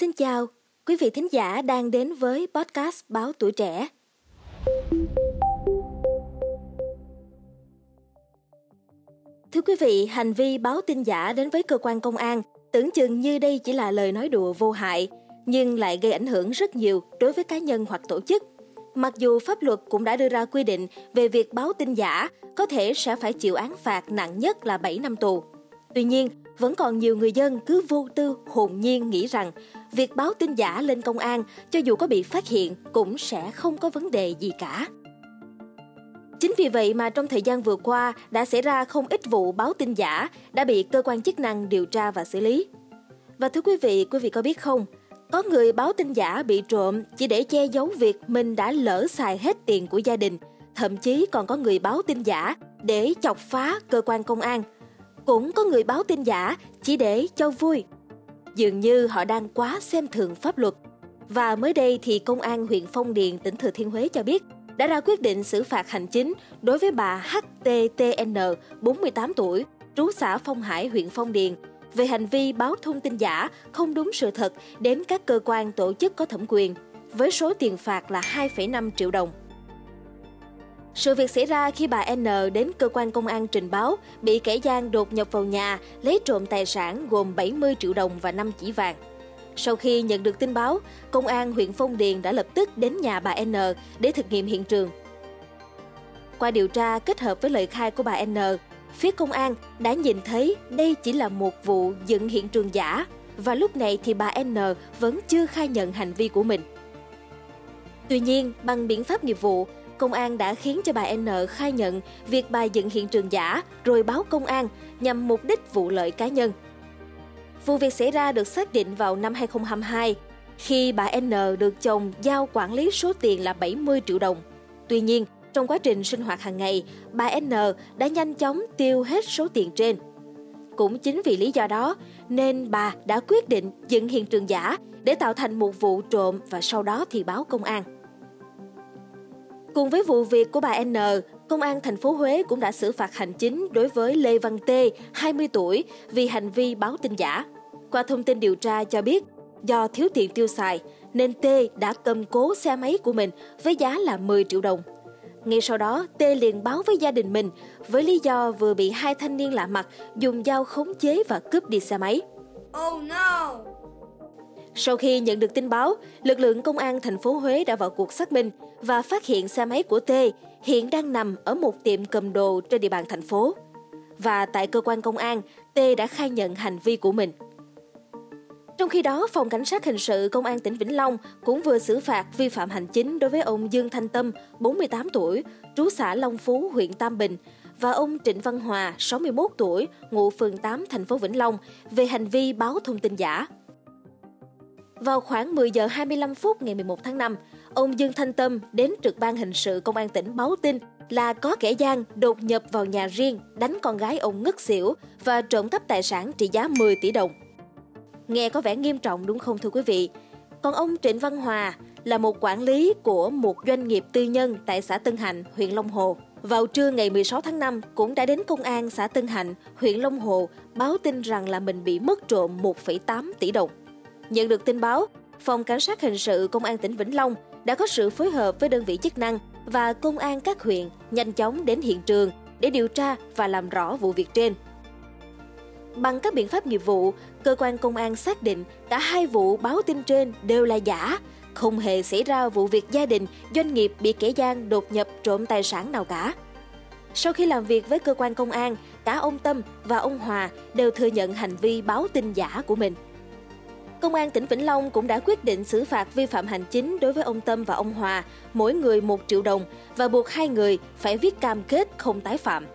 Xin chào, quý vị thính giả đang đến với podcast Báo Tuổi Trẻ. Thưa quý vị, hành vi báo tin giả đến với cơ quan công an tưởng chừng như đây chỉ là lời nói đùa vô hại, nhưng lại gây ảnh hưởng rất nhiều đối với cá nhân hoặc tổ chức. Mặc dù pháp luật cũng đã đưa ra quy định về việc báo tin giả có thể sẽ phải chịu án phạt nặng nhất là 7 năm tù. Tuy nhiên, vẫn còn nhiều người dân cứ vô tư, hồn nhiên nghĩ rằng việc báo tin giả lên công an cho dù có bị phát hiện cũng sẽ không có vấn đề gì cả. Chính vì vậy mà trong thời gian vừa qua đã xảy ra không ít vụ báo tin giả đã bị cơ quan chức năng điều tra và xử lý. Và thưa quý vị có biết không, có người báo tin giả bị trộm chỉ để che giấu việc mình đã lỡ xài hết tiền của gia đình. Thậm chí còn có người báo tin giả để chọc phá cơ quan công an. Cũng có người báo tin giả chỉ để cho vui. Dường như họ đang quá xem thường pháp luật. Và mới đây thì Công an huyện Phong Điền, tỉnh Thừa Thiên Huế cho biết đã ra quyết định xử phạt hành chính đối với bà HTTN, 48 tuổi, trú xã Phong Hải, huyện Phong Điền, về hành vi báo thông tin giả không đúng sự thật đến các cơ quan tổ chức có thẩm quyền, với số tiền phạt là 2,5 triệu đồng. Sự việc xảy ra khi bà N đến cơ quan công an trình báo bị kẻ gian đột nhập vào nhà lấy trộm tài sản gồm 70 triệu đồng và 5 chỉ vàng. Sau khi nhận được tin báo, Công an huyện Phong Điền đã lập tức đến nhà bà N để thực nghiệm hiện trường. Qua điều tra kết hợp với lời khai của bà N, phía công an đã nhìn thấy đây chỉ là một vụ dựng hiện trường giả và lúc này thì bà N vẫn chưa khai nhận hành vi của mình. Tuy nhiên, bằng biện pháp nghiệp vụ, công an đã khiến cho bà N khai nhận việc bà dựng hiện trường giả rồi báo công an nhằm mục đích vụ lợi cá nhân. Vụ việc xảy ra được xác định vào năm 2022 khi bà N được chồng giao quản lý số tiền là 70 triệu đồng. Tuy nhiên, trong quá trình sinh hoạt hàng ngày, bà N đã nhanh chóng tiêu hết số tiền trên. Cũng chính vì lý do đó nên bà đã quyết định dựng hiện trường giả để tạo thành một vụ trộm và sau đó thì báo công an. Cùng với vụ việc của bà N, Công an thành phố Huế cũng đã xử phạt hành chính đối với Lê Văn Tê, 20 tuổi, vì hành vi báo tin giả. Qua thông tin điều tra cho biết, do thiếu tiền tiêu xài nên Tê đã cầm cố xe máy của mình với giá là 10 triệu đồng. Ngay sau đó, Tê liền báo với gia đình mình với lý do vừa bị hai thanh niên lạ mặt dùng dao khống chế và cướp đi xe máy. Oh no! Sau khi nhận được tin báo, lực lượng công an thành phố Huế đã vào cuộc xác minh và phát hiện xe máy của Tê hiện đang nằm ở một tiệm cầm đồ trên địa bàn thành phố. Và tại cơ quan công an, Tê đã khai nhận hành vi của mình. Trong khi đó, Phòng Cảnh sát Hình sự Công an tỉnh Vĩnh Long cũng vừa xử phạt vi phạm hành chính đối với ông Dương Thanh Tâm, 48 tuổi, trú xã Long Phú, huyện Tam Bình, và ông Trịnh Văn Hòa, 61 tuổi, ngụ phường 8, thành phố Vĩnh Long, về hành vi báo thông tin giả. Vào khoảng 10 giờ 25 phút ngày 11 tháng 5, ông Dương Thanh Tâm đến trực ban hình sự Công an tỉnh báo tin là có kẻ gian đột nhập vào nhà riêng, đánh con gái ông ngất xỉu và trộm cắp tài sản trị giá 10 tỷ đồng. Nghe có vẻ nghiêm trọng đúng không thưa quý vị? Còn ông Trịnh Văn Hòa là một quản lý của một doanh nghiệp tư nhân tại xã Tân Hạnh, huyện Long Hồ. Vào trưa ngày 16 tháng 5 cũng đã đến công an xã Tân Hạnh, huyện Long Hồ báo tin rằng là mình bị mất trộm 1,8 tỷ đồng. Nhận được tin báo, Phòng Cảnh sát Hình sự Công an tỉnh Vĩnh Long đã có sự phối hợp với đơn vị chức năng và công an các huyện nhanh chóng đến hiện trường để điều tra và làm rõ vụ việc trên. Bằng các biện pháp nghiệp vụ, cơ quan công an xác định cả hai vụ báo tin trên đều là giả, không hề xảy ra vụ việc gia đình, doanh nghiệp bị kẻ gian đột nhập trộm tài sản nào cả. Sau khi làm việc với cơ quan công an, cả ông Tâm và ông Hòa đều thừa nhận hành vi báo tin giả của mình. Công an tỉnh Vĩnh Long cũng đã quyết định xử phạt vi phạm hành chính đối với ông Tâm và ông Hòa, mỗi người 1 triệu đồng và buộc hai người phải viết cam kết không tái phạm.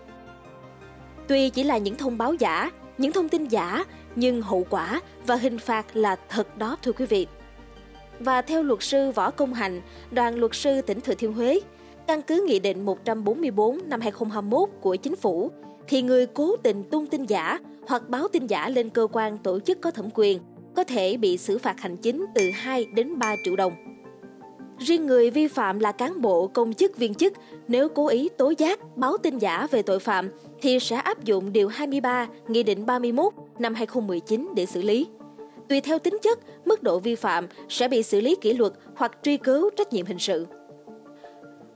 Tuy chỉ là những thông báo giả, những thông tin giả, nhưng hậu quả và hình phạt là thật đó thưa quý vị. Và theo luật sư Võ Công Hạnh, đoàn luật sư tỉnh Thừa Thiên Huế, căn cứ Nghị định 144 năm 2021 của Chính phủ, thì người cố tình tung tin giả hoặc báo tin giả lên cơ quan tổ chức có thẩm quyền có thể bị xử phạt hành chính từ 2 đến 3 triệu đồng. Riêng người vi phạm là cán bộ, công chức, viên chức, nếu cố ý tố giác, báo tin giả về tội phạm thì sẽ áp dụng Điều 23 Nghị định 31 năm 2019 để xử lý. tùy theo tính chất, mức độ vi phạm sẽ bị xử lý kỷ luật hoặc truy cứu trách nhiệm hình sự.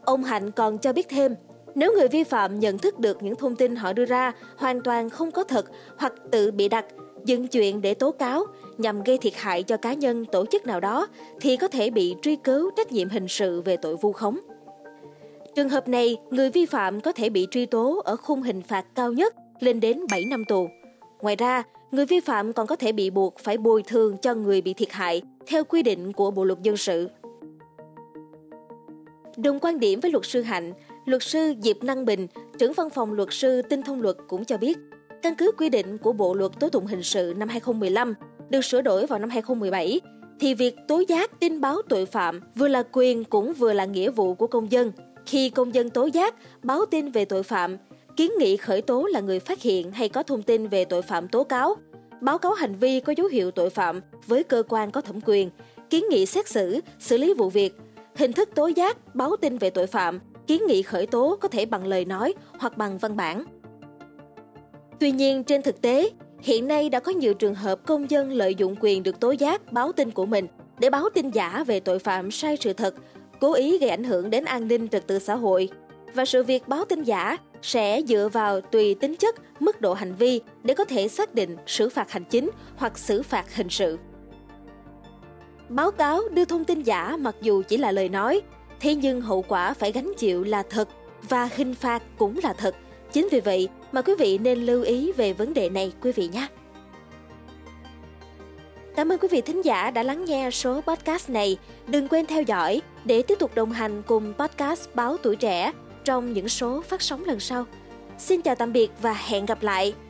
Ông Hạnh còn cho biết thêm, nếu người vi phạm nhận thức được những thông tin họ đưa ra hoàn toàn không có thật hoặc tự bịa đặt, dựng chuyện để tố cáo nhằm gây thiệt hại cho cá nhân, tổ chức nào đó thì có thể bị truy cứu trách nhiệm hình sự về tội vu khống. Trường hợp này, người vi phạm có thể bị truy tố ở khung hình phạt cao nhất lên đến 7 năm tù. Ngoài ra, người vi phạm còn có thể bị buộc phải bồi thường cho người bị thiệt hại theo quy định của Bộ Luật Dân sự. Đồng quan điểm với luật sư Hạnh, luật sư Diệp Năng Bình, trưởng văn phòng luật sư Tinh Thông Luật cũng cho biết, căn cứ quy định của Bộ Luật Tố Tụng Hình sự năm 2015 được sửa đổi vào năm 2017, thì việc tố giác tin báo tội phạm vừa là quyền cũng vừa là nghĩa vụ của công dân. Khi công dân tố giác, báo tin về tội phạm, kiến nghị khởi tố là người phát hiện hay có thông tin về tội phạm tố cáo, báo cáo hành vi có dấu hiệu tội phạm với cơ quan có thẩm quyền, kiến nghị xét xử, xử lý vụ việc. Hình thức tố giác, báo tin về tội phạm, kiến nghị khởi tố có thể bằng lời nói hoặc bằng văn bản. Tuy nhiên, trên thực tế, hiện nay đã có nhiều trường hợp công dân lợi dụng quyền được tố giác, báo tin của mình để báo tin giả về tội phạm sai sự thật, cố ý gây ảnh hưởng đến an ninh trật tự xã hội. Và sự việc báo tin giả sẽ dựa vào tùy tính chất, mức độ hành vi để có thể xác định xử phạt hành chính hoặc xử phạt hình sự. Báo cáo đưa thông tin giả mặc dù chỉ là lời nói, thế nhưng hậu quả phải gánh chịu là thật và hình phạt cũng là thật. Chính vì vậy mà quý vị nên lưu ý về vấn đề này quý vị nhé. Cảm ơn quý vị thính giả đã lắng nghe số podcast này. Đừng quên theo dõi để tiếp tục đồng hành cùng podcast Báo Tuổi Trẻ trong những số phát sóng lần sau. Xin chào tạm biệt và hẹn gặp lại!